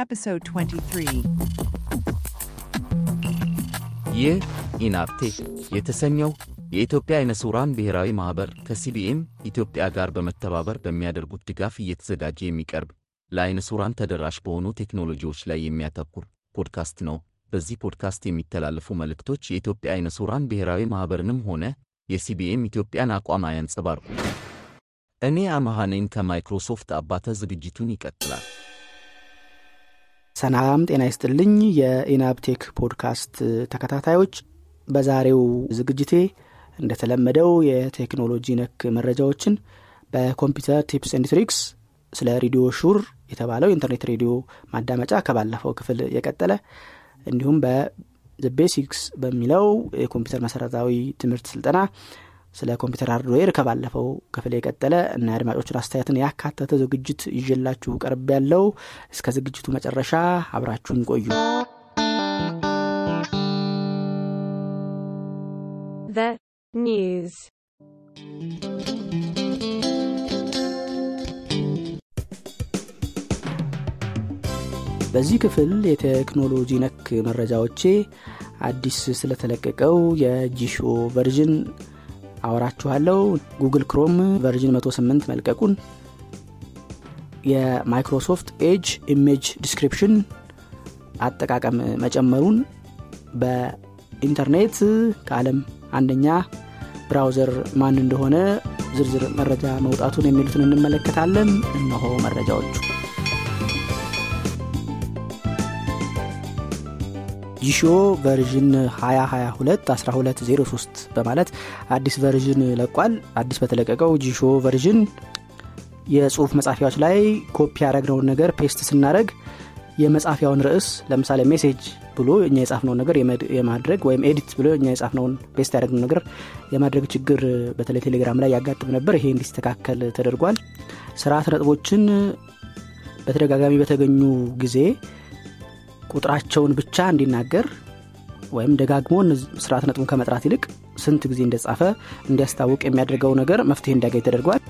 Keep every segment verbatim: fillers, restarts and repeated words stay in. Episode twenty-three. Ye INAFTECH የተሰኘው የኢትዮጵያ የነሱራን ብሔራዊ ማህበር ከሲቢኤም ኢትዮጵያ ጋር በመተባበር በሚያደርጉት ድጋፍ እየተዘጋጀ የሚቀርብ ለአይነሱራን ተደራሽ በሆኑ ቴክኖሎጂዎች ላይ የሚያተኩር ፖድካስት ነው። በዚህ ፖድካስት የሚተላለፉ መልእክቶች የኢትዮጵያ አይነሱራን ብሔራዊ ማህበርንም ሆነ የሲቢኤም ኢትዮጵያን አቋም ያንጸባርቁ። እኔ አማሃኔን ከማይክሮሶፍት አባተ ዝግጅቱን ይቀጥላል። ሰናም ጤና ይስጥልኝ የኢናፕቴክ ፖድካስት ተከታታዮች። በዛሬው ዝግጅቴ እንደተለመደው የቴክኖሎጂ ነክ መረጃዎችን በኮምፒውተር ቲፕስ ኤንድ ትሪክስ ስለ ሬዲዮ ሹር የተባለው ኢንተርኔት ሬዲዮ ማዳመጫ ከባለፈው ክፍል የቀጠለ እንዲሁም በ ቤሲክስ በሚለው የኮምፒውተር መሰረታዊ ትምህርት ስልጠና ስለ ኮምፒውተር ሃርድዌር ከባለፈው ክፍል የቀጠለ እና አድማጮችን አስተያየትን ያካተተ ዝግጅት ይዤላችሁ ቀርቤያለሁ። እስከ ዝግጅቱ መጨረሻ አብራችሁን ቆዩ። The news. በዚህ ክፍል የቴክኖሎጂ ነክ መረጃዎቼ አዲስ ስለተለቀቀው የጂሾ ቨርዥን አወራችኋለሁ። Google Chrome ቨርዥን one oh eight መልቀቁን፣ የማይክሮሶፍት Edge image description አጠቃቀም መጨመሩን፣ በኢንተርኔት ከዓለም አንደኛ ብራውዘር ማን እንደሆነ ዝርዝር መረጃ መውጣቱን የሚሉትን እንመለከታለን። እነሆ መረጃዎቹ። ጂሾ ቨርዥን twenty twenty-two twelve oh three በማለት አዲስ ቨርዥን ለቋል። አዲስ በተለቀቀው ጂሾ ቨርዥን የጽሁፍ መጻፊያዎች ላይ ኮፒ ያደረግነው ነገር ፔስት ስናደርግ የመጻፊያውን ርዕስ ለምሳሌ ሜሴጅ ብሎ እኛ የጻፍነው ነገር የማድረግ ወይም ኤዲት ብሎ እኛ የጻፍነውን ፔስት ያደረግነው ነገር የማድረግ ችግር በተለይ ቴሌግራም ላይ ያጋጥም ነበር። ይሄ እንዲስተካከል ተደርጓል። ስርዓት ነጥቦችን በተደጋጋሚ በተገኙ ጊዜ ቁጥራቸውን ብቻ እንዲናገር ወይም ደጋግሞ ስርዓት ነጥቡን ከመጥራት ይልቅ ስንት ጊዜ እንደጻፈ እንዲያስታውቅ የሚያደርገው ነገር መፍትሄ እንዲያገኝ ተደርጓል።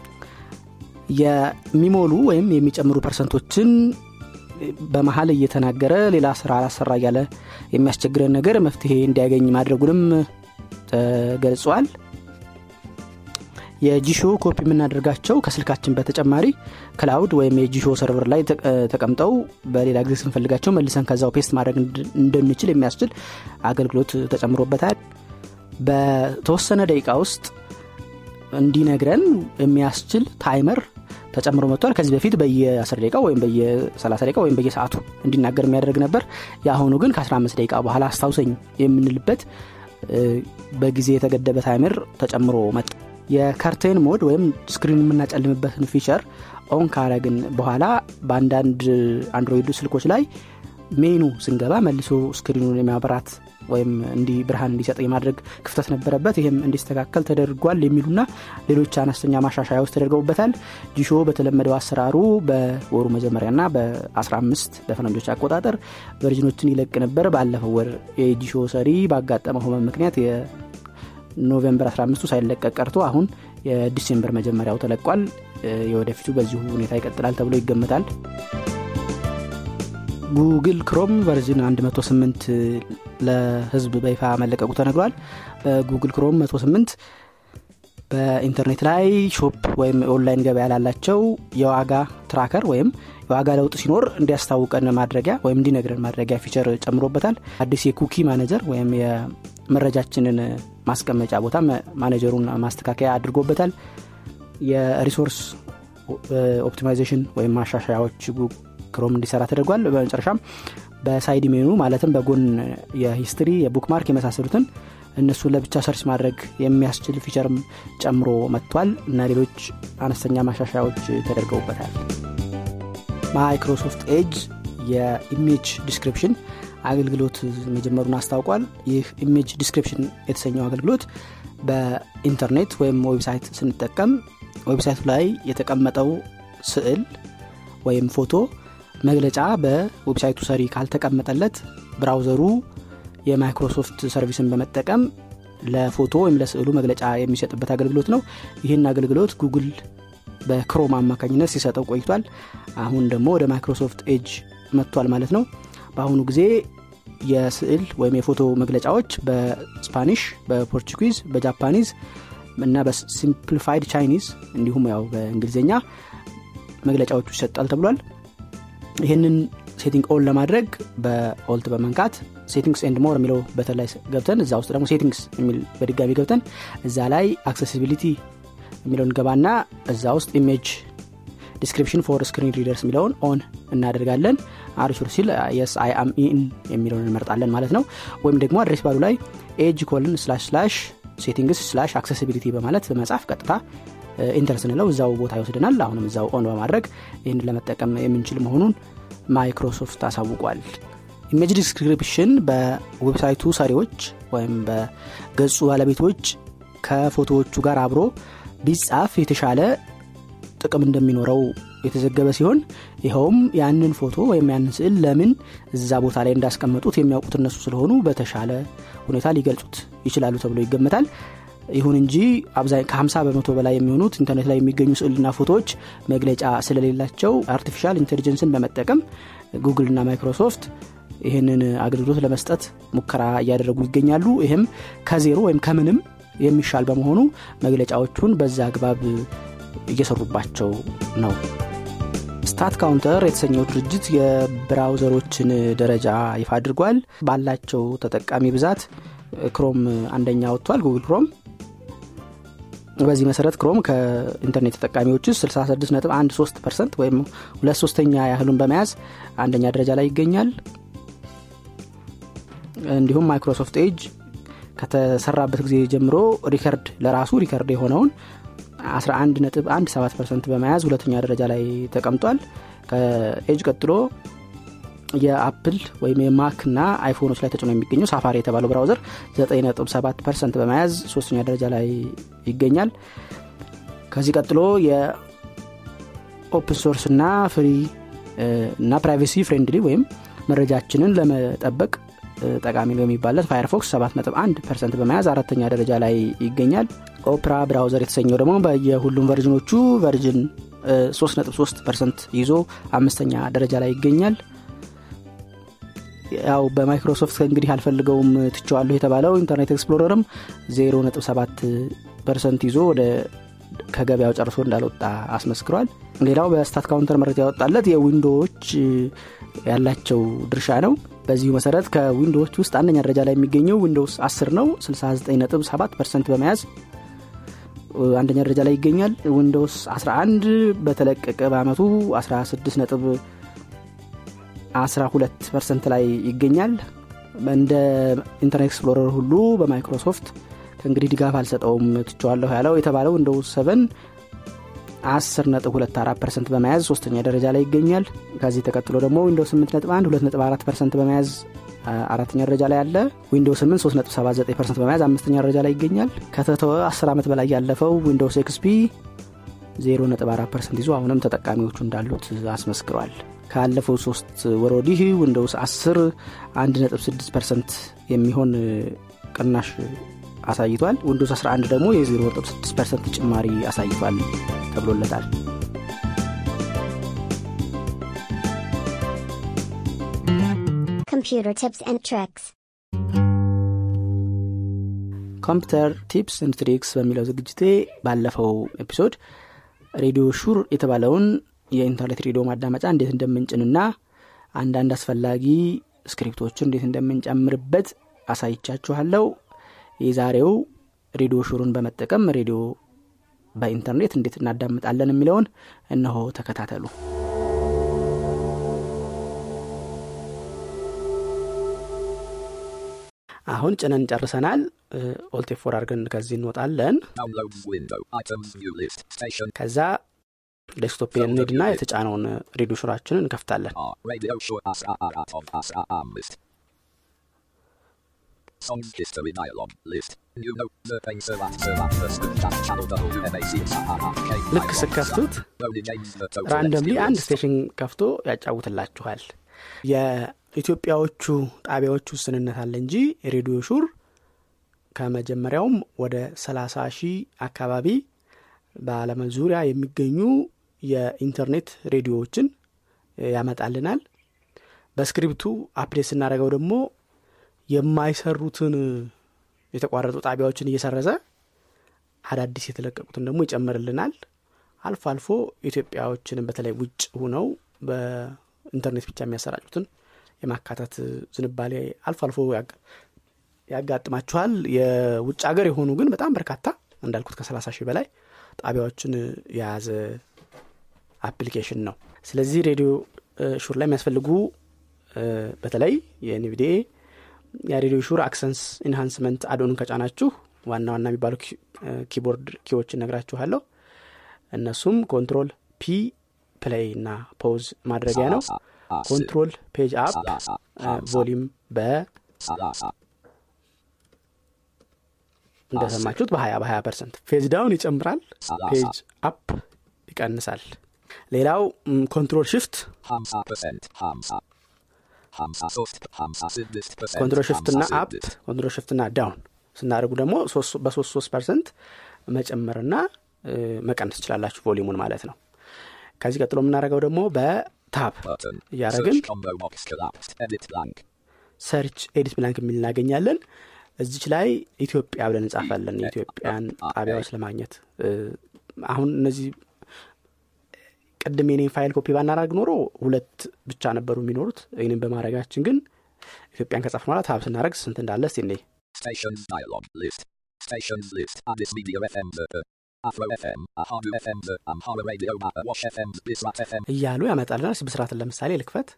የሚሞሉ ወይም የሚጨምሩ ፐርሰንቶችን በመሃል እየተናገረ ሌላ ስራ አላሰራ ያለ የሚያስቸግረን ነገር መፍትሄ እንዲያገኝ ማድረጉንም ተገልጿል። የጂሾ ኮፒ የምናደርጋቸው ከስልካችን በተጨማሪ ክላውድ ወይም የጂሾ ሰርቨር ላይ ተቀምጠው በሌላ ጊዜ ስንፈልጋቸው መልሰን ከዛው ፔስት ማድረግ እንደምንችል የሚያስችል አገልግሎት ተጨምሮበታል። በተወሰነ ደቂቃ ውስጥ እንዲነግረን የሚያስችል ታይመር ተጨምሮ መጥቷል። ከዚህ በፊት በየ10 ደቂቃ ወይም በየ30 ደቂቃ ወይም በየሰዓቱ እንዲናገር የሚያደርግ ነበር። ያሁኑ ግን ከ15 ደቂቃ በኋላ አስታውሰኝ የምንልበት በጊዜ የተገደበ ታይመር ተጨምሮ መጥቷል። የካርቴን ሞድ ወይም ስክሪንን የምናጨልምበትን ፊቸር ኦን ካረግን በኋላ በአንዳንድ አንድሮይድ ስልኮች ላይ ሜኑ ስንገባ መልሶ ስክሪኑን የሚያበራት ወይም እንዲ ብርሃን እንዲሰጥ የማድረግ ክፍተት ነበረበት። ይሄም እንዲስተካከል ተደርጓል የሚሉና ሌሎች አነስተኛ ማሻሻያዎች ተደርገውበታል። ጂሾ በተለመደው አሰራሩ በወሩ መጀመሪያና በ15 በፈረንጆች አቆጣጠር ቨርዥኖችን ይለቅ ነበር። ባለፈው ወር የጂሾ ሰሪ ባጋጠመው ህመም ምክንያት የ ኖቬምበር fifteen ሳይለቀቅ ቀርቶ አሁን የዲሴምበር መጀመሪያው ተለቋል። የወደፊቱ በዚሁ ሁኔታ ይቀጥላል ተብሎ ይገመታል። Google Chrome ቨርዥን one oh eight ለህዝብ በይፋ መለቀቁ ተነግሯል። Google Chrome one oh eight በኢንተርኔት ላይ ሾፕ ወይም ኦንላይን ገበያ ያላላቸው የዋጋ ትራከር ወይም ዋጋ ለውጥ ሲኖር እንዲያስታውቀን ማድረጊያ ወይም እንዲነግረን ማድረጊያ ፊቸር ጨምሮበታል። አዲስ የኩኪ ማኔጀር ወይም የመረጃችንን ማስቀመጫ ቦታ ማኔጀሩን ማስተካከያ አድርጎበታል። የሪሶርስ ኦፕቲማይዜሽን ወይም ማሻሻያዎች ክሮም እንዲሰራ ተደርጓል። በመጨረሻም በሳይድ ሜኑ ማለትም በጎን የሂስትሪ የቡክማርክ የመሳሰሉትን እነሱ ለብቻ ሰርች ማድረግ የሚያስችል ፊቸርም ጨምሮ መጥቷል እና ሌሎች አነስተኛ ማሻሻያዎች ተደርገውበታል። ማይክሮሶፍት ኤጅ የኢሜጅ ዲስክሪፕሽን አገልግሎት መጀመሩን አስታውቋል። ይህ ኢሜጅ ዲስክሪፕሽን የተሰኘው አገልግሎት በኢንተርኔት ወይም ዌብሳይት ስንጠቀም ዌብሳይቱ ላይ የተቀመጠው ስዕል ወይም ፎቶ መግለጫ በዌብሳይቱ ሰሪ ካልተቀመጠለት ብራውዘሩ የማይክሮሶፍት ሰርቪስን በመጠቀም ለፎቶ ወይም ለስዕሉ መግለጫ የሚሰጥበት አገልግሎት ነው። ይህን አገልግሎት ጉግል በክሮም አማካኝነት ሲሰጠው ቆይቷል። አሁን ደግሞ ወደ ማይክሮሶፍት ኤጅ መጥቷል ማለት ነው። በአሁኑ ጊዜ የስዕል ወይም የፎቶ መግለጫዎች በስፓኒሽ፣ በፖርቹጊዝ፣ በጃፓኒዝ እና በሲምፕሊፋይድ ቻይኒዝ እንዲሁም ያው በእንግሊዘኛ መግለጫዎቹ ይሰጣል ተብሏል። ይሄንን ሴቲንግ ኦን ለማድረግ በኦልት በመንካት ሴቲንግስ ኤንድ ሞር የሚለው በተን ላይ ገብተን እዛ ውስጥ ደግሞ ሴቲንግስ የሚል በድጋሚ ገብተን እዛ ላይ አክሰሲቢሊቲ የሚለውን ገባና እዛ ውስጥ ኢሜጅ ዲስክሪፕሽን ፎር ስክሪን ሪደርስ የሚለውን ኦን እናደርጋለን። አርሹር ሲል yes I am in የሚለውን እንመርጣለን ማለት ነው። ወይም ደግሞ አድሬስ ባሩ ላይ edge colon slash slash settings slash accessibility በማለት በመጻፍ ቀጥታ ኢንተር ስንለው እዛው ቦታ ይወስደናል። አሁንም እዛው ኦን በማድረግ ይሄን ለመጠቀም የምንችል መሆኑን ማይክሮሶፍት አሳውቋል። ኢሜጅ ዲስክሪፕሽን በዌብሳይቱ ሰሪዎች ወይም በገጹ ባለቤቶች ከፎቶዎቹ ጋር አብሮ ቢጻፍ የተሻለ ጥቅም እንደሚኖረው የተዘገበ ሲሆን ይሄውም ያንን ፎቶ ወይም ያንን ስዕል ለምን እዛ ቦታ ላይ እንዳስቀመጡት የሚያውቁት እነሱ ስለሆኑ በተሻለ ሁኔታ ሊገልጹት ይችላሉ ተብሎ ይገመታል። ይሁን እንጂ አብዛኛው ከ50% በላይ የሚሆኑት ኢንተርኔት ላይ የሚገኙ ስዕልና ፎቶዎች መግለጫ ስለሌላቸው አርቲፊሻል ኢንተለጀንስን በመጠቀም ጉግል እና ማይክሮሶፍት ይሄንን አገልግሎት ለመስጠት ሙከራ ያደረጉ ይገኛሉ። ይሄም ከዜሮ ወይም ከምንም የሚሻል በመሆኑ መግለጫዎቹን በዛ አግባብ እየሰሩባቸው ነው። ስታት ካውንተር የተሰኘው ድርጅት የብራውዘሮችን ደረጃ ይፋ አድርጓል። ባላቸው ተጠቃሚ ብዛት ክሮም አንደኛ ወጥቷል፣ ጉግል ክሮም። በዚህ መሰረት ክሮም ከኢንተርኔት ተጠቃሚዎች ውስጥ ስልሳ ስድስት ነጥብ አስራ ሶስት ፐርሰንት ወይም ሁለት ሶስተኛ ያህሉን በመያዝ አንደኛ ደረጃ ላይ ይገኛል። እንዲሁም ማይክሮሶፍት ኤጅ ከተሰራበት ጊዜ ጀምሮ ሪከርድ ለራሱ ሪከርድ የሆነውን አስራ አንድ ነጥብ አስራ ሰባት ፐርሰንት በመያዝ ሁለተኛ ደረጃ ላይ ተቀምጧል። ከኤጅ ቀጥሎ የአፕል ወይም የማክና አይፎኖች ላይ ተጭኖ የሚገኘው ሳፋሪ የተባለው ብራውዘር ዘጠኝ ነጥብ ሰባት ፐርሰንት በመያዝ ሶስተኛ ደረጃ ላይ ይገኛል። ከዚህ ቀጥሎ የኦፕን ሶርስ እና ፍሪ እና ፕራይቬሲ ፍሬንድሊ ወይም መረጃችንን ለመጠበቅ ጠቃሚ ነው የሚባለው ፋየርፎክስ ሰባት ነጥብ አንድ ፐርሰንት በመያዝ አራተኛ ደረጃ ላይ ይገኛል። ኦፕራ ብራውዘር የተሰኘው ደግሞ በየሁሉም ቨርዥኖቹ ቨርዥን ሶስት ነጥብ ሶስት ፐርሰንት ይዞ አምስተኛ ደረጃ ላይ ይገኛል። ያው በማይክሮሶፍት እንግዲህ አልፈልገውም ትቻለሁ የተባለው ኢንተርኔት ኤክስፕሎረርም ዜሮ ነጥብ ሰባት ፐርሰንት ይዞ ወደ ከገበያው ጨርሶ እንዳልወጣ አስመስክሯል። ሌላው በስታት ካውንተር መረጃ ያወጣለት የዊንዶዎች ያላቸው ድርሻ ነው። በዚህ መሰረት ከዊንዶዎች ውስጥ አንደኛ ደረጃ ላይ የሚገኘው ዊንዶውስ አስር ነው፣ ስልሳ ዘጠኝ ነጥብ ሰባት ፐርሰንት በመያዝ አንደኛ ደረጃ ላይ ይገኛል። ዊንዶውስ አስራ አንድ በተለቀቀ በአመቱ አስራ ስድስት ነጥብ አስራ ሁለት ፐርሰንት ላይ ይገኛል። እንደ ኢንተርኔት ኤክስፕሎረር ሁሉ በማይክሮሶፍት ከእንግዲህ ድጋፍ አልሰጠውም ትቻለሁ ያለው የተባለው ዊንዶውስ ሰቨን አስር ነጥብ ሁለት አራት ፐርሰንት በመያዝ ሶስተኛ ደረጃ ላይ ይገኛል። ከዚህ ተከትሎ ደግሞ ዊንዶውስ ስምንት ነጥብ አንድ ሁለት ነጥብ አራት ፐርሰንት በመያዝ አራተኛ ደረጃ ላይ አለ። ዊንዶውስ ስምንት ሶስት ነጥብ ሰባ ዘጠኝ ፐርሰንት በመያዝ አምስተኛ ደረጃ ላይ ይገኛል። ከተተወ አስር አመት በላይ ያለፈው ዊንዶውስ ኤክስፒ ዜሮ ነጥብ አራት ፐርሰንት ይዞ አሁንም ተጠቃሚዎቹ እንዳሉት አስመስክሯል። ካለፈው ሶስት ወር ወዲህ ዊንዶውስ አስር አንድ ነጥብ ስድስት ፐርሰንት የሚሆን ቅናሽ አሳይቷል። ዊንዶውስ አስራ አንድ ደግሞ የ0.6% ጭማሪ አሳይቷል ተብሎለታል። Computer tips and tricks. Computer tips and tricks በሚለው ዝግጅቴ ባለፈው ኤፒሶድ Radio Shure የተባለውን የኢንተርኔት ሬዲዮ ማዳመጫ እንዴት እንደምንጭንና አንዳንድ አስፈላጊ ስክሪፕቶችን እንዴት እንደምንጨምርበት አሳይቻችኋለሁ። የዛሬው ሬዲዮ ሹሩን በመጠቀም ሬዲዮ በኢንተርኔት እንዴት እናዳምጣለን የሚለውን እነሆ ተከታተሉ። አሁን ጭነን ጨርሰናል። ኦልት ኤፍ ፎር አድርገን ከዚህ እንወጣለን። ከዛ ዴስክቶፕ እንድና የተጫነውን ሬዲዮ ሹራችንን እንከፍታለን። Songs history dialogue list. You know the pain survive survive first that channel W M A C S R K. ለክስ ከፍቱት randomly አንድ ስቴሽን ከፍቶ ያጫውትላችኋል። የኢትዮጵያዎቹ ጣቢያዎቹ ስንነት አለ እንጂ ሬዲዮ ሹር ከመጀመሪያውም ወደ ሰላሳ ሺህ አካባቢ በዓለም ዙሪያ የሚገኙ የኢንተርኔት ሬዲዮዎችን ያመጣልናል። በስክሪፕቱ አፕዴት እናደርገው ደግሞ የማይሰሩትን የተቋረጡ ጣቢያዎችን እየሰረዘ አዳዲስ የተለቀቁትን ደግሞ ይጨመርልናል። አልፎ አልፎ ኢትዮጵያውያንን በተለይ ውጭ ሆነው በኢንተርኔት ብቻ የሚያሰራጩትን የማካታት ዝንባሌ አልፎ አልፎ ያጋጥማቸዋል። የውጭ ሀገር የሆኑ ግን በጣም በርካታ እንዳልኩት ከ30ሺህ በላይ ጣቢያዎችን ያዘ አፕሊኬሽን ነው። ስለዚህ ሬዲዮ ሹር ላይ የሚያስፈልጉ በተለይ የኤንቪዲ የሬዲዮ ሹር አክሰንስ ኢንሃንስመንት አዶን ከጫናችሁ ዋና ዋና የሚባሉ ኪቦርድ ኪዎችን ነግራችኋለሁ። እነሱም ኮንትሮል ፒ ፕሌይ እና ፖዝ ማድረጊያ ነው። ኮንትሮል ፔጅ አፕ ቮሊዩም በ እንደሰማችሁት በ20% ፌዝ ዳውን ይጨምራል፣ ፔጅ አፕ ይቀንሳል። ሌላው ኮንትሮል ሽፍት ሃምሳ ፐርሰንት ሃምሳ ፐርሰንት ሃምሳ ፐርሰንት ኮንትሮል ሽፍት እና አፕ ኮንትሮል ሽፍት እና ዳውን ስናደርጉ ደግሞ በ33% መጨመርና መቀነስ ይችላልላችሁ ቮሊዩሙን ማለት ነው። ከዚህ ቀጥሎ ምናደርገው ደግሞ በታብ ያረግን ሰርች ኤዲት ብላንክ ምንላገኛለን። እዚች ላይ ኢትዮጵያ ብለን እንጻፋለን ኢትዮጵያን ጣቢያዎች ለማግኘት። አሁን እነዚህ ቀድሜ እኔ ፋይል ኮፒ ባናደርግ ኖሮ ሁለት ብቻ ነበሩ የሚኖሩት። እኔን በማረጋችን ግን ኢትዮጵያን ከጻፍ ማለት ታብ ስናደርግ ስንት እንዳለ እስቲ እንይ። Stations dialog list. Stations list. Addis Media ኤፍ ኤም. Afro ኤፍ ኤም. Hardu ኤፍ ኤም. Amhara Radio. Wash ኤፍ ኤም. Bisrat ኤፍ ኤም. ያሉ ያመጣልናል። ስብስራትን ለምሳሌ ልክፈት።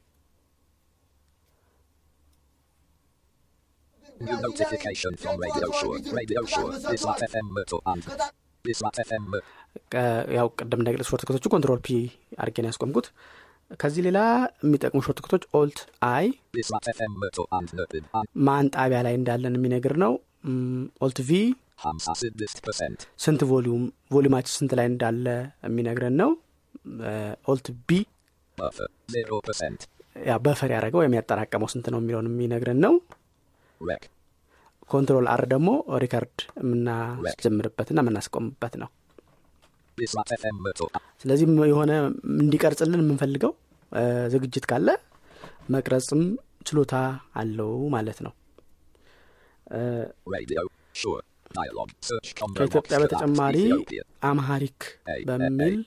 New notification from Radio Shure. Radio Shure. Bisrat ኤፍ ኤም. And Bisrat ኤፍ ኤም. ያው ቀደም እንደገለጽኩት ሾርት ከቶቹ ኮንትሮል ፒ አርገን ያስቆምኩት። ከዚህ ሌላ የሚጠቅሙ ሾርት ከቶች ኦልት አይ ማን ጣቢያ ላይ እንዳለን የሚነግር ነው። ኦልት ቪ ስንት ቮሊዩም ቮሊዩማችን ስንት ላይ እንዳለ የሚነግረን ነው። ኦልት ቢ ያ በፈር ያደረገው የሚያጠራቀመው ስንት ነው የሚለውን የሚነግረን ነው። ኮንትሮል አር ደግሞ ሪከርድ ምናስጀምርበትና ምናስቆምበት ነው። ስለዚህ የሆነ እንዲቀርጽልን የምንፈልገው ዝግጅት ካለ መቅረጽም ችሎታ አለው ማለት ነው። ከኢትዮጵያ በተጨማሪ አምሃሪክ በሚል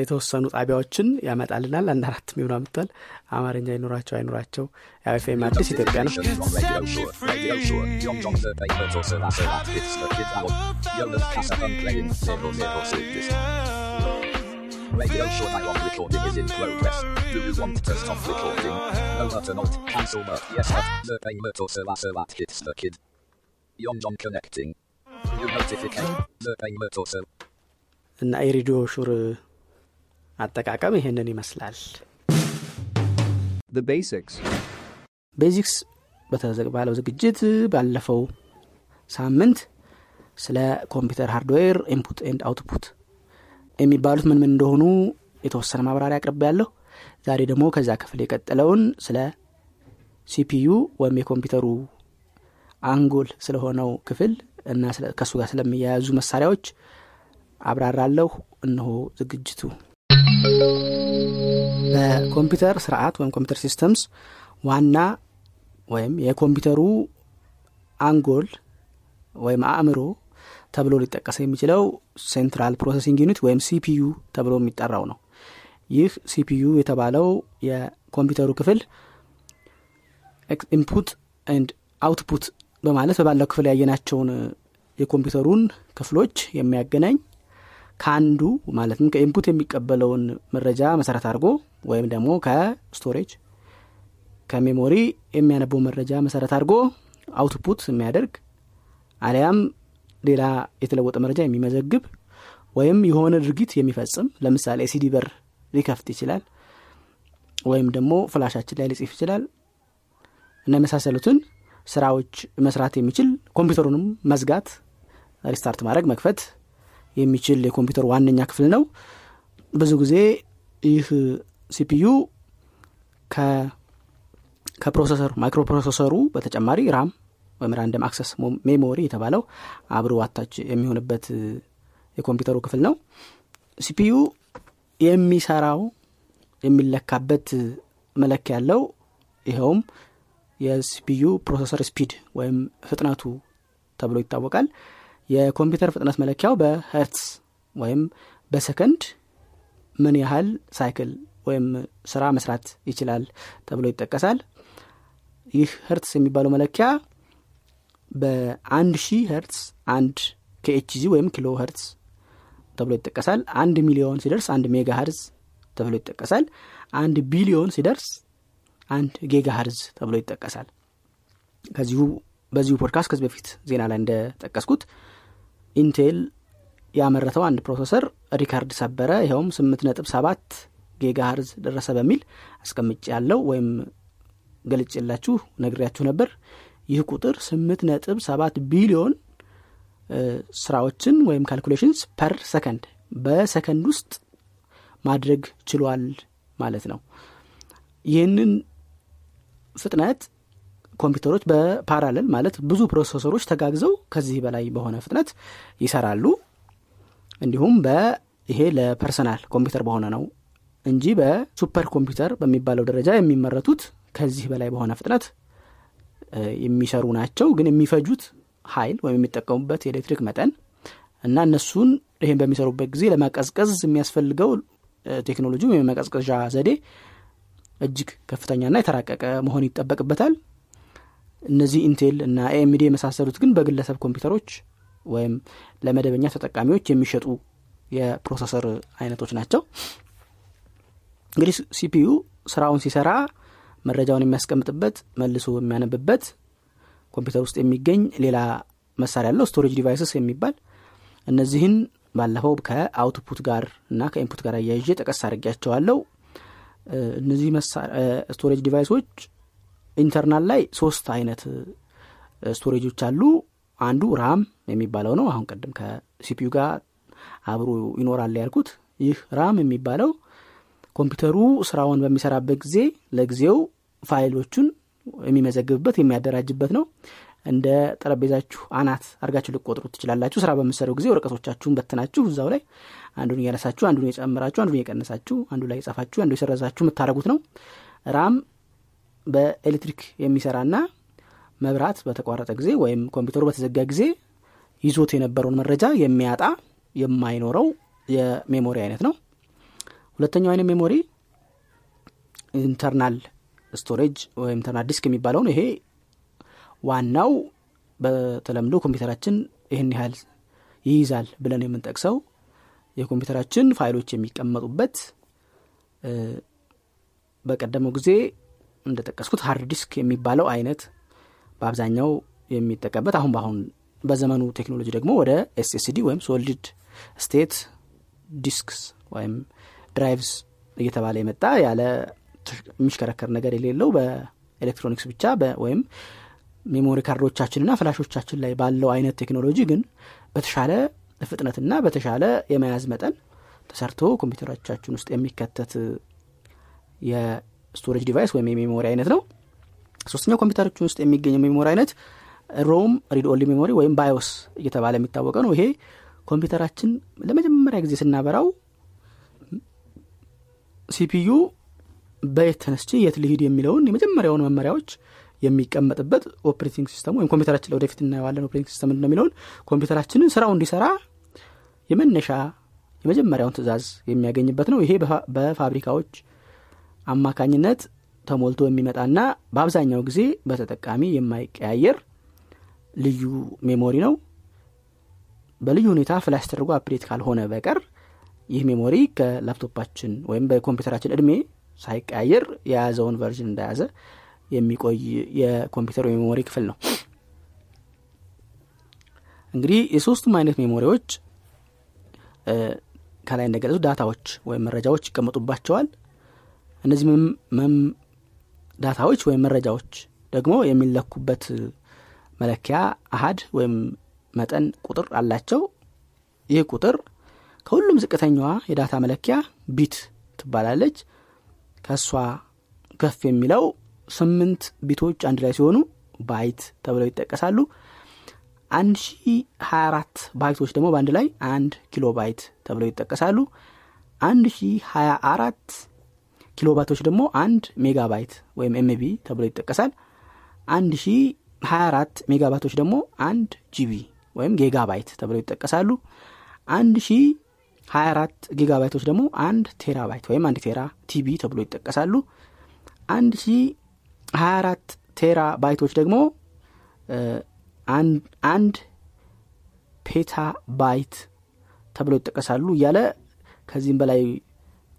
የተወሰኑ ጣቢያዎችን ያመጣልናል። አንድ አራት ሚሆን አመጣል። አማርኛ ይኖራቸው አይኖራቸው ያው ኤፍ ኤም አዲስ ኢትዮጵያ ነው። Radio Shure dialog recording is in progress. Do you want to stop recording? No button alt cancel but yes at the pay metal server hits the kid. Yongjon connecting. New notification. The pay metal server. እና Radio Shure አጣቃቀም ይሄንን ይመስላል። The basics basics በተዘባለው ዝግጅት ባለፈው ሳምንት ስለ ኮምፒውተር ሃርድዌር ኢንፑት ኤንድ አውትፑት የሚባሉት ምን ምን እንደሆኑ የተወሰነ ማብራሪያ አቀርባለሁ። ዛሬ ደግሞ ከዛ ክፍል የቀጠለውን ስለ ሲፒዩ ወይም የኮምፒውተሩ አንጎል ስለሆነው ክፍል እና ስለ ከሱ ጋር ስለሚያያዙ መሳሪያዎች አብራራለሁ። እነሆ ዝግጅቱ። በኮምፒውተር ስርዓት ወይም ኮምፒውተር ሲስተምስ ዋና ወይም የኮምፒውተሩ አንጎል ወይም አእምሮ ተብሎ ሊጠቀስ የሚችለው ሴንትራል ፕሮሰሲንግ ዩኒት ወይም ሲፒዩ ተብሎ የሚጠራው ነው። ይህ ሲፒዩ የተባለው የኮምፒውተሩ ክፍል ኢንፑት ኤንድ አውትፑት በማለት በባለው ክፍል ያየናቸውን የኮምፒውተሩን ክፍሎች የሚያገናኝ ካንዱ ማለትም ከኢንፑት የሚቀበለውን መረጃ መሰረት አድርጎ ወይም ደግሞ ከስቶሬጅ ከሜሞሪ የሚያነበው መረጃ መሰረት አድርጎ አውትፑት የሚያደርግ አለያም ሌላ የተለወጠ መረጃ የሚመዘግብ ወይም የሆነ ድርጊት የሚፈጽም ለምሳሌ ሲዲ በር ሊከፍት ይችላል ወይም ደግሞ ፍላሻችን ላይ ሊጽፍ ይችላል እና መሳሰሉትን ስራዎች መስራት የሚችል ኮምፒውተሩንም መዝጋት ሪስታርት ማድረግ መክፈት የሚችል የኮምፒውተር ዋነኛ ክፍል ነው። ብዙ ጊዜ ይህ ሲፒዩ ከ ከፕሮሰሰሩ ማይክሮ ፕሮሰሰሩ በተጨማሪ ራም ወይም ራንደም አክሰስ ሜሞሪ የተባለው አብሮ አታች የሚሆንበት የኮምፒውተሩ ክፍል ነው። ሲፒዩ የሚሰራው የሚለካበት መለኪያ ያለው ይሄውም የሲፒዩ ፕሮሰሰር ስፒድ ወይም ፍጥነቱ ተብሎ ይታወቃል። የኮምፒውተር ፍጥነት መለኪያው በሄርትስ ወይም በሰከንድ ምን ያህል ሳይክል ወይም ስራ መስራት ይችላል ተብሎ ይተከሳል። ይህ ሄርትስ የሚባለው መለኪያ በ1000 ሄርትስ አንድ kHz ወይም ኪሎ ሄርትስ ተብሎ ይተከሳል። አንድ ሚሊዮን ሲደርስ አንድ ሜጋ ሄርትስ ተብሎ ይተከሳል። አንድ ቢሊዮን ሲደርስ አንድ ጊጋሄርዝ ተብሎ ይተከሳል። ከዚሁ በዚሁ ፖድካስት ከዚህ በፊት ዜና ላይ እንደተጠቀስኩት ኢንቴል ያመረተው አንድ ፕሮሰሰር ሪካርድ ሰበረ። ይሄውም ስምንት ነጥብ ሰባት ጊጋሄርዝ ደረሰ በሚል አስቀምጫለሁ ወይም ገልጬላችሁ ነግሬያችሁ ነበር። ይህ ቁጥር ስምንት ነጥብ ሰባት ቢሊዮን ስራዎችን ወይም ካልኩሌሽንስ ፐር ሰከንድ በሰከንድ ውስጥ ማድረግ ችሏል ማለት ነው። ይህንን ፍጥነት ኮምፒውተሮች በፓራሌል ማለት ብዙ ፕሮሰሰሮች ተጋግዘው ከዚህ በላይ በሆነ ፍጥነት ይሰራሉ። እንዲሁም በይሄ ለፐርሰናል ኮምፒውተር በሆነ ነው እንጂ በሱፐር ኮምፒውተር በሚባለው ደረጃ የሚመረቱት ከዚህ በላይ በሆነ ፍጥነት የሚሰሩ ናቸው። ግን የሚፈጁት ኃይል ወይም የሚጠቀሙበት የኤሌክትሪክ መጠን እና እነሱን ይሄን በሚሰሩበት ጊዜ ለማቀዝቀዝ የሚያስፈልገው ቴክኖሎጂ ወይም ማቀዝቀዣ ዘዴ እጅግ ከፍተኛና የተራቀቀ መሆን ይተበቀበታል። እነዚህ ኢንቴል እና ኤ ኤም ዲ መሳሰሉት ግን በግለሰብ ኮምፒውተሮች ወይም ለመደበኛ ተጠቃሚዎች የሚሸጡ የፕሮሰሰር አይነቶች ናቸው። እንግዲህ ሲፒዩ ስራውን ሲሰራ መረጃውን የሚያስቀምጥበት መልሶ የሚያነብበት ኮምፒውተር ውስጥ የሚገኝ ሌላ መሳሪያ አለው ስቶሬጅ ዲቫይስስ የሚባል። እነዚህን ባለፈው ከአውትፑት ጋር እና ከኢንፑት ጋር ያያይዤ ተቀስ አድርጌያቸዋለሁ። እነዚህ ስቶሬጅ ዲቫይሶች ኢንተርናል ላይ ሶስት አይነት ስቶሬጆች አሉ። አንዱ ራም የሚባለው ነው። አሁን ቀደም ከሲፒዩ ጋር አብሮ ይኖራል ያልኩት ይህ ራም የሚባለው ኮምፒውተሩ ስራውን በሚሰራበት ጊዜ ለጊዜው ፋይሎቹን የሚመዘግብበት የሚያደራጅበት ነው። እንደ ጠረጴዛችሁ አናት አርጋችሁ ልቆጥሩት ትችላላችሁ። ስራ በመሰረው ጊዜ ወረቀቶቻችሁን በትናችሁ እዛው ላይ አንዱን ያነሳችሁ አንዱን የጨምራችሁ አንዱን የቀነሳችሁ አንዱ ላይ ጻፋችሁ አንዱ የሰረዛችሁ መታረጉት ነው። ራም በኤሌክትሪክ የሚሰራና መብራት በተቋረጠ ጊዜ ወይም ኮምፒውተሩ በተዘጋ ጊዜ ይዞት የነበረውን መረጃ የሚያጣ የማይኖረው የሜሞሪ አይነት ነው። ሁለተኛው አይነት ሜሞሪ ኢንተርናል ስቶሬጅ ወይም ኢንተርናል ዲስክ የሚባለው ነው። ይሄ ዋናው በተለምዶ ኮምፒውተራችን ይሄን ያህል ይይዛል ብለን የምንጠቅሰው የኮምፒውተራችን ፋይሎች የሚቀመጡበት በቀደመው ጊዜ እንደተጠቀስኩት ሃርድ ዲስክ የሚባለው አይነት በአብዛኛው የሚጠቀበት አሁን ባሁን በዘመኑ ቴክኖሎጂ ደግሞ ወደ ኤስ ኤስ ዲ ወይም ሶሊድ ስቴት ዲስክስ ወይም ድራይቭስ እየተባለ የመጣ ያለ የሚሽከረከር ነገር የሌለው በኤሌክትሮኒክስ ብቻ ወይም ሜሞሪ ካርዶቻችንና ፍላሾቻችን ላይ ባለው አይነት ቴክኖሎጂ ግን በተሻለ ፍጥነትና በተሻለ የመያዝ መጠን ተሰርቶ ኮምፒውተራችን ውስጥ የሚከተት የስቶሬጅ ዲቫይስ ወይም ሜሞሪ አይነት ነው። ሶስተኛው ኮምፒውተራችን ውስጥ የሚገኝ ሜሞሪ አይነት ሮም ሪድ ኦንሊ ሜሞሪ ወይም ባዮስ እየተባለ የሚታወቀ ነው። ይሄ ኮምፒውተራችን ለመጀመሪያ ጊዜ ስናበራው ሲፒዩ በየተነስቼ የትልሂድ የሚለውን የመጀመሪያውን መመሪያዎች የሚቀመጥበት ኦፕሬቲንግ ሲስተም ወይም ኮምፒውተራችን ለወደፊት እናየዋለን ኦፕሬቲንግ ሲስተም እንደሚለው ኮምፒውተራችንን ስራው እንዲሰራ የመነሻ የመጀመሪያውን ትዕዛዝ የሚያገኝበት ነው። ይሄ በፋብሪካዎች አማካኝነት ተሞልቶ የሚመጣና በአብዛኛው ጊዜ በተጠቃሚ የማይቀያየር ልዩ ሜሞሪ ነው። በልዩ ሁኔታ ፍላሽ ተደርጎ አፕዴት ካልሆነ በቀር ይህ ሜሞሪ ከላፕቶፓችን ወይም በኮምፒውተራችን እድሜ ሳይቀያየር የያዘውን ቨርዥን እንደያዘ የሚቆይ የኮምፒውተር ሜሞሪ ክፍል ነው። እንግዲህ የሶስቱም አይነት ሜሞሪዎች ከላይ እንደገለጹ ዳታዎች ወይም መረጃዎች ይቀመጡባቸዋል። እነዚህ መም ዳታዎች ወይም መረጃዎች ደግሞ የሚለኩበት መለኪያ አሃድ ወይም መጠን ቁጥር አላቸው። ይህ ቁጥር ከሁሉም ዝቅተኛዋ የዳታ መለኪያ ቢት ትባላለች። ከሷ ከፍ የሚለው ስምንት ቢቶች አንድ ላይ ሲሆኑ ባይት ተብለው ይተቀሳሉ። አንድ ሺህ ሃያ አራት ባይቶች ደግሞ በአንድ ላይ አንድ ኪሎባይት ተብለው ይተቀሳሉ። አንድ ሺህ ሃያ አራት ኪሎባይቶች ደግሞ አንድ ሜጋባይት ወይም ኤም ቢ ተብለው ይተቀሳል። አንድ ሺህ ሃያ አራት ሜጋባይቶች ደግሞ አንድ ጂ ቢ ወይም ጊጋባይት ተብለው ይተቀሳሉ። አንድ ሺህ ሃያ አራት ጊጋባይቶች ደግሞ አንድ ቴራባይት ወይም አንድ ቴራ ቲቢ ተብለው ይተቀሳሉ። አንድ ሺህ ሃያ አራት ቴራባይቶች ደግሞ አንድ አንድ ፔታባይት ተብለው ይተቀሳሉ ያለ ከዚህም በላይ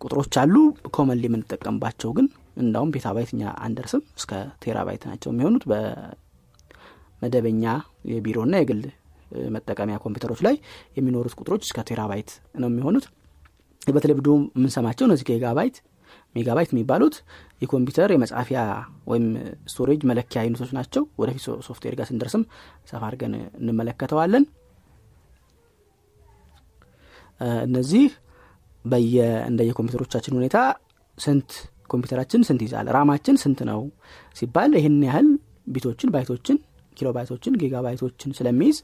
ቁጥሮች አሉ። ኮመንሊ ምን ተጠቀምባቸው ግን እንዳውም ፔታባይትኛ አንደርስም እስከ ቴራባይት ናቸው የሚሆኑት በመደበኛ የቢሮና የግል መጠቀሚያ ኮምፒውተሮች ላይ የሚኖሩት ቁጥሮች እስከ ቴራባይት ነው የሚሆኑት። በተለምዶ ምን ሰማቸው ነው ጊጋባይት ሜጋባይት የሚባሉት የኮምፒውተር የመጻፊያ ወይም ስቶሬጅ መለኪያ አይነቶች ናቸው። ወደፊት ሶፍትዌር ጋር ስንደርስም ሰፋ አድርገን እንመለከተዋለን። እነዚህ በየ እንደየኮምፒውተሮቻችን ሁኔታ ስንት ኮምፒውተራችን ስንት ይዛል ራማችን ስንት ነው ሲባል ይሄን ያህል ቢቶችን ባይቶችን ኪሎባይቶችን ጊጋባይቶችን ስለሚይዝ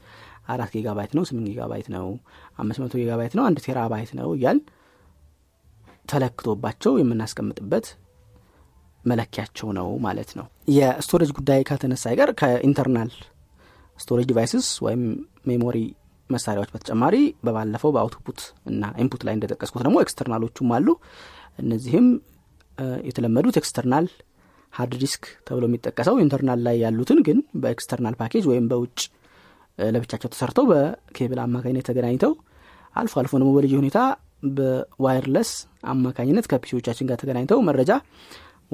አራት ጊጋባይት ነው ስምንት ጊጋባይት ነው አምስት መቶ ጊጋባይት ነው አንድ ቴራባይት ነው ይላል ተለክቶባቸው የምናስቀምጥበት መለኪያቸው ነው ማለት ነው። የስቶሬጅ ጉዳይ ከተነሳ ይገር ከኢንተርናል ስቶሬጅ ዲቫይስስ ወይም ሜሞሪ መሳሪያዎች በተጨማሪ በባለፈው በአውትፑት እና ኢንፑት ላይ እንደተጠቀስኩት ደግሞ ኤክስተርናሎቹም አሉ። እነዚህም የተለመዱት ኤክስተርናል ሃርድ ዲስክ ተብሎ የሚጠቀሰው ኢንተርናል ላይ ያሉትን ግን በኤክስተርናል ፓኬጅ ወይም በውጭ ለብቻቸው ተሰርተው በኬብል አማካኝነት ተገናኝተው አልፎ አልፎ ነው ወለጂ ሁኔታ በዋይርለስ አማካኝነት ከፒሲዎቻችን ጋር ተገናኝተው መረጃ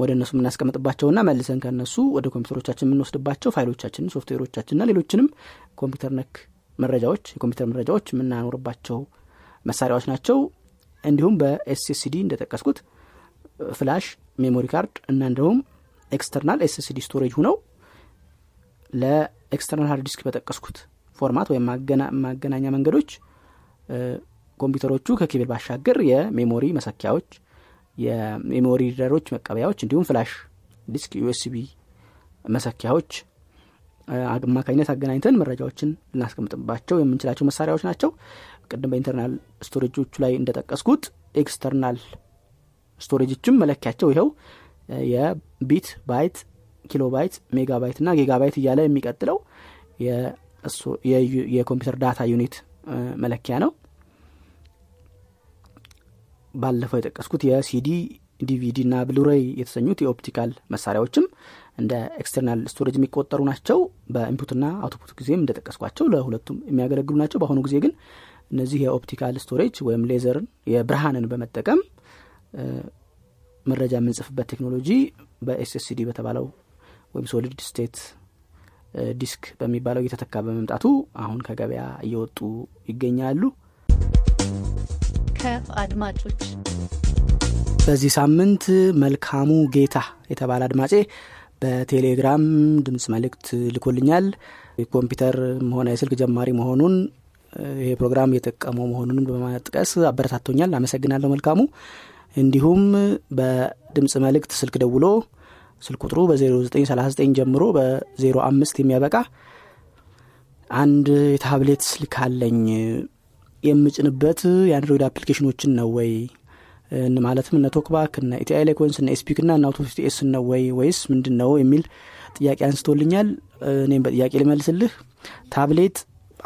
ወደነሱ እናስቀምጥባቸውና መልሰን ከነሱ ወደ ኮምፒውተሮቻችን ምንወስድባቸው ፋይሎቻችንን ሶፍትዌሮቻችንና ሌሎችንም ኮምፒውተር ነክ መረጃዎች የኮምፒውተር መረጃዎች ምናኖርባቸው መሳሪያዎች ናቸው። እንዲሁም በኤስኤስዲ እንደተጠቀስኩት ፍላሽ ሜሞሪ ካርድ እና እንደውም ኤክስተርናል ኤስኤስዲ ስቶሬጅ ሆነው ለኤክስተርናል ሃርድ ዲስክ በተጠቀስኩት ፎርማት ወይም ማገናኛ መንገዶች ኮምፒውተሮቹ ከኬብል ባሻገር የሜሞሪ መሰኪያዎች የሜሞሪ ሪደሮች መቀበያዎች እንዲሁም ፍላሽ ዲስክ ዩኤስቢ መሰኪያዎች አማካኝነት አገናኝተን መረጃዎችን እናስቀምጥባቸው የምንችላቸው መሳሪያዎች ናቸው። ቀደም በኢንተርናል ስቶሬጆቹ ላይ እንደተጠቀስኩት ኤክስተርናል ስቶሬጆችም መለኪያቸው ይሄው የቢት ባይት ኪሎባይት ሜጋባይት እና ጊጋባይት እያለ የሚቀጥለው የእሱ የኮምፒውተር ዳታ ዩኒት መለኪያ ነው። ባለፈው የተጠቀስኩት የሲዲ ዲቪዲ እና ብሉሬይ የተሰኙት የኦፕቲካል መሳሪያዎችም እንደ ኤክስተርናል ስቶሬጅ የሚቆጠሩ ናቸው። በኢንፑት እና አውትፑት ጊዜም እንደተጠቀስኳቸው ለሁለቱም የሚያገለግሉ ናቸው። በአሁኑ ጊዜ ግን እነዚህ የኦፕቲካል ስቶሬጅ ወይም ሌዘርን የብርሃንን በመጠቀም መረጃ ምንጽፍበት ቴክኖሎጂ በኤስኤስዲ በተባለው ወይም ሶሊድ ስቴት ዲስክ በሚባለው እየተተካ በመምጣቱ አሁን ከገበያ እየወጡ ይገኛሉ። ከአድማጮች በዚህ ሳምንት መልካሙ ጌታ የተባለ አድማጬ በቴሌግራም ድምጽ መልእክት ልኮልኛል። ኮምፒውተር መሆነ የስልክ ጀማሪ መሆኑን ይሄ ፕሮግራም እየተጠቀመ መሆኑን በማጥቀስ አበረታቶኛል። አመሰግናለሁ መልካሙ። እንዲሁም በድምጽ መልእክት ስልክ ደውሎ ስልክ ቁጥሩ በ0939 ጀምሮ በ05 የሚያበቃ አንድ ታብሌት ልካለኝ የምጭንበት የአንድሮይድ አፕሊኬሽኖችን ነው ወይ እና ማለትም እነ ቶክባክ እና ኢቲአይ ላይኮንስ እና ኤስፒክ እና አውቶሲቲ ኤስ ነው ወይ ወይስ ምንድነው የሚል ጥያቄ አንስቶልኛል። እኔም በጥያቄ ልመልስልህ። ታብሌት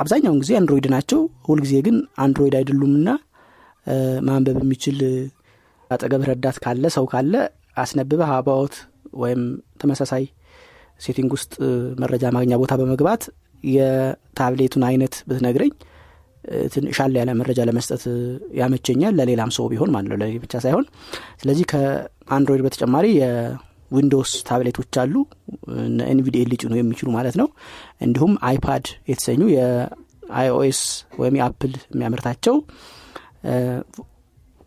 አብዛኛው ጊዜ አንድሮይድ ናቸው። ሁሉ ጊዜ ግን አንድሮይድ አይደሉምና ማንበብ የሚችል አጠገብ ረዳት ካለ ሰው ካለ አስነብበህ አባውት ወይም ተመሳሳይ ሴቲንግ ውስጥ መረጃ ማግኛ ቦታ በመግባት የታብሌቱን አይነት ብትነግረኝ ትንሽ አለ ያለ መረጃ ለመስጠት ያመቸኛል። ለሌላም ሰው ቢሆን ማለት ነው ለኔ ብቻ ሳይሆን። ስለዚህ ከአንድሮይድ በተጨማሪ የዊንዶውስ ታብሌቶች አሉ ኤንቪዲኤ ሊጭኑ የሚችሉ ማለት ነው። እንዲሁም አይፓድ የተሰኙ የአይኦኤስ ወይም የአፕል የሚያመርታቸው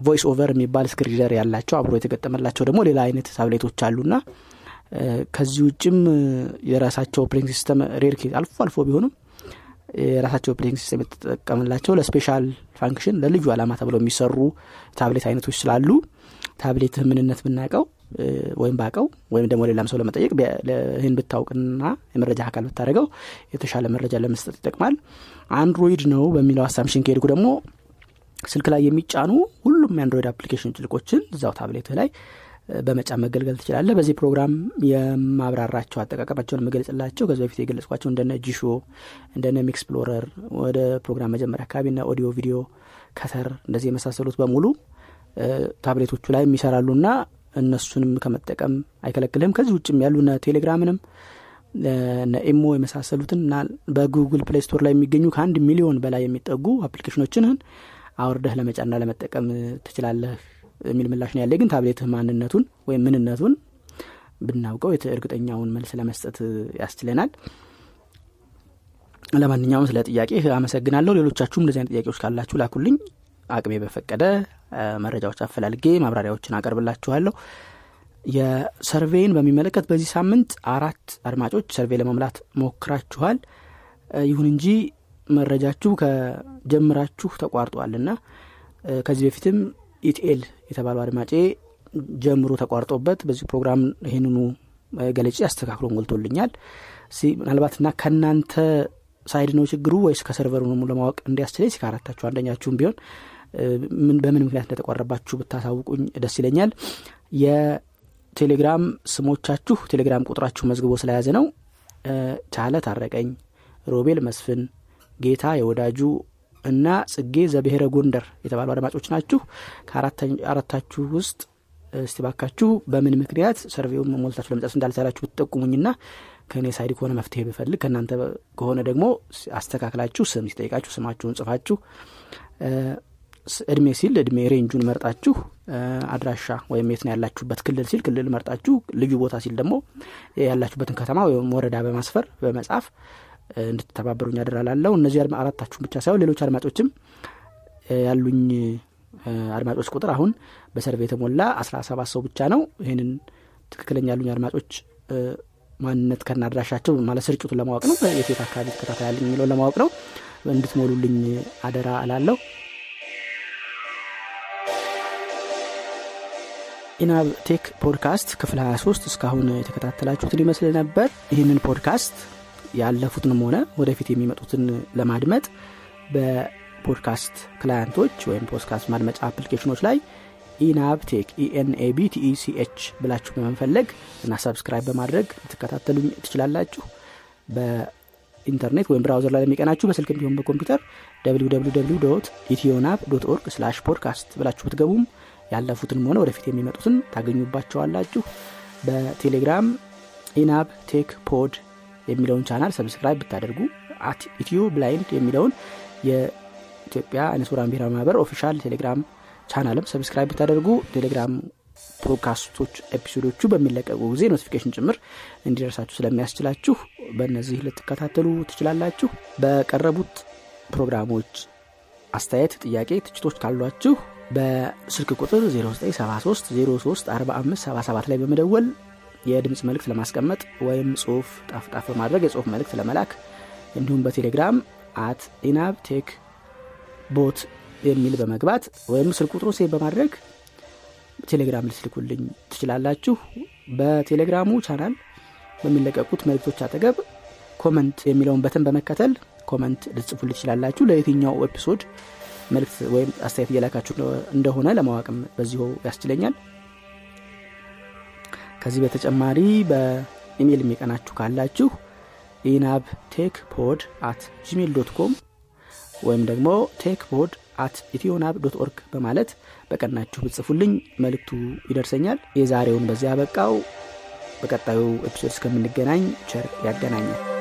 ቮይስ ኦቨር የሚባል ስክሪን ሪደር ያላቸው አብሮ የተገጠመላቸው ደግሞ ሌላ አይነት ታብሌቶች አሉና ከዚህ ውጭም የራሳቸው ኦፕሬቲንግ ሲስተም ሬር ኬዝ አልፎ አልፎ ቢሆንም የራሳቸው ኦፕሬቲንግ ሲስተም የተጠቀመላቸው ለስፔሻል ፋንክሽን ለልዩ ዓላማ ተብለው የሚሰሩ ታብሌት አይነቶች ስላሉ ታብሌት ምንነት ብናቀው ወይም ባቀው ወይም ደግሞ ሌላም ሰው ለመጠየቅ ለህን ብታውቅና የመረጃ አካል ብታረጋው የተሻለ መረጃ ለመስጠት ይጥቅማል። አንድሮይድ ነው በሚለው አሳምሽን ከሄድኩ ደግሞ ስልክ ላይ የሚጫኑ ሁሉም አንድሮይድ አፕሊኬሽን ጥልቆችን እዛው ታብሌት ላይ በመጫን መገልገል ይችላል። በዚህ ፕሮግራም የማብራራቸው አጠቃቀማቸውን መገልጽላችሁ ከዚህ በፊት የገለጽኳቸው እንደነ ጂሾ እንደነ ኤክስፕሎረር ወደ ፕሮግራም መጀመሪያ አካባቢና ኦዲዮ ቪዲዮ ከሰር እንደዚህ መሳሰሉት በሙሉ ታብሌቶቹ ላይ የሚሰራሉና እነሱንም ከመጠቀም አይከለክልም። ከዚህ ውጭም ያሉና ቴሌግራምንም እና ኢሞ የመሳሰሉትና በጉግል ፕሌይ ስቶር ላይ የሚገኙ ከአንድ ሚሊዮን በላይ የሚጠጉ አፕሊኬሽኖችን አውርደህ ለመጫና ለመጠቀም ትችላለህ የሚል ምላሽ ነው ያለው። ግን ታብሌት ማንነቱን ወይ ምንነቱን ብናውቀው የተርግጠኛውን መልስ ለመስጠት ያስችለናል። ለማንኛውም ስለ ጥያቄ አመሰግናለሁ። ሌሎቻችሁም እንደዚህ አይነት ጥያቄዎች ካላችሁ ላኩልኝ። አቅሜ በፈቀደ መረጃዎች አፈላልጌ ማብራሪያዎችን አቀርብላችኋለሁ። የሰርቬይን በሚመለከት በዚህ ሳምንት አራት አድማጮች ሰርቬይ ለመምላት ሞክራችኋል። ይሁን እንጂ መረጃችሁ ከጀምራችሁ ተቋርጧልና ከዚህ በፊትም ኢቲኤል የተባለው አድማጬ ጀምሩ ተቋርጦበት በዚህ ፕሮግራም ይሄንኑ ገለጪ አስተካክሎ ሞልቶልኛል። ምናልባትና ከናንተ ሳይድ ነው ችግሩ ወይስ ከሰርቨሩ ነው ለማወቅ እንዲያስችለኝ ሲካራታችሁ አንደኛችሁም ቢሆን ምን በምን ምክንያት እንደተቋረባችሁ ብታሳውቁኝ ደስ ይለኛል። የቴሌግራም ስሞቻችሁ ቴሌግራም ቁጥራችሁ መዝግቦ ስለያዘ ነው። ቻለ ታረቀኝ፣ ሮቤል መስፍን፣ ጌታ የወዳጁ እና ጽጌ ዘብሔረ ጎንደር የተባሉ አድማጮች ናችሁ። ከአራታችሁ ውስጥ እስቲባካችሁ በምን ምክንያት ሰርቬውን መሞልታችሁ ለመጻፍ እንዳልቻላችሁ ተጠቁሙኝና ከኔ ሳይድ ከሆነ መፍትሄ ብፈልግ ከናንተ ከሆነ ደግሞ አስተካክላችሁ ስም ሲጠይቃችሁ ስማችሁን ጽፋችሁ እድሜ ሲል እድሜ ሬንጁን መርጣችሁ አድራሻ ወይም የት ነው ያላችሁበት ክልል ሲል ክልል መርጣችሁ ልዩ ቦታ ሲል ደግሞ ያላችሁበትን ከተማ ወይም ወረዳ በማስፈር በመጻፍ እንድትተባበሩኝ አደራላለሁ። እነዚህ አራታችሁ ብቻ ሳይሆን ሌሎች አድማጮችም ያሉኝ አድማጮች ቁጥር አሁን በሰርቬይ ተሞላ አስራ ሰባት ሰው ብቻ ነው። ይሄንን ትክክለኛ ያሉኝ አድማጮች ማንነት ከና አድራሻቸው ማለት ስርጭቱን ለማወቅ ነው የቴታ አካባቢ ተከታታያልኝ ነው ለማወቅ ነው እንድትሞሉልኝ አደራ አላለሁ። ኢናፍቴክ ፖድካስት ክፍል ሃያ ሶስት እስካሁን የተከታተላችሁት ሊመስል ነበር። ይሄንን ፖድካስት ያለፉትንም ሆነ ወደፊት የሚመጡትን ለማድመጥ በፖድካስት ክላይንቶች ወይም ፖድካስት ማድመጫ አፕሊኬሽኖች ላይ ኢናፕቴክ ኢንአብቴክ ብላችሁ በመፈለግ እና ሰብስክራይብ በማድረግ ተከታተሉኝ ትችላላችሁ። በኢንተርኔት ወይም ብራውዘር ላይ የሚቀናችሁ በስልክ እንዲሁም በኮምፒውተር double-u double-u double-u dot ethionap dot org slash podcast ብላችሁ ብትገቡም ያለፉትንም ሆነ ወደፊት የሚመጡትን ታገኙባችኋላችሁ። በቴሌግራም ኢናፕቴክ ፖድ የሚለውን ቻናል ሰብስክራይብ ብታደርጉ አት ኢትዮ ብላይንድ የሚለውን የኢትዮጵያ አንሶራን ቢራ ማህበር ኦፊሻል ቴሌግራም ቻናልም ሰብስክራይብ ብታደርጉ ቴሌግራም ፖድካስቶች ኤፒሶዶቹ በሚለቀቁ ጊዜ ኖቲፊኬሽን ጭምር እንዲደርሳችሁ ስለሚያስችላችሁ በእነዚህ ልትከታተሉ ትችላላችሁ። በቀረቡት ፕሮግራሞች አስተያየት፣ ጥያቄ፣ ትችቶች ካሏችሁ በስልክ ቁጥር zero nine seven three zero three four five seven seven ላይ በመደወል የድምጽ መልእክት ለማስቀመጥ ወይም ጽሁፍ ጣፍጣፍ በማድረግ የጽሁፍ መልእክት ለመላክ እንዲሁም በቴሌግራም at inavtech bot የሚል በመግባት ወይም ስልክ ቁጥሩን ሴቭ በማድረግ ቴሌግራም ልትልኩልኝ ትችላላችሁ። በቴሌግራሙ ቻናል በሚለቀቁት መልእክቶች አጠገብ ኮሜንት የሚለውን በተን በመከተል ኮሜንት ልትጽፉልኝ ትችላላችሁ። ለየትኛው ኤፒሶድ መልእክት ወይም አስተያየት እየላካችሁ እንደሆነ ለማወቅም በዚሁ ያስችለኛል። ከዚህ በተጨማሪ በኢሜል የሚቀናችሁ ካላችሁ inabtechpod at gmail dot com ወይም ደግሞ techpod at ethionab dot org በማለት በቀናችሁ ብትጽፉልኝ መልእክቱ ይደርሰኛል። የዛሬውን በዚያ በቃው። በቀጣዩ ኤፒሶድ እስከምንገናኝ ቸር ያገናኘን።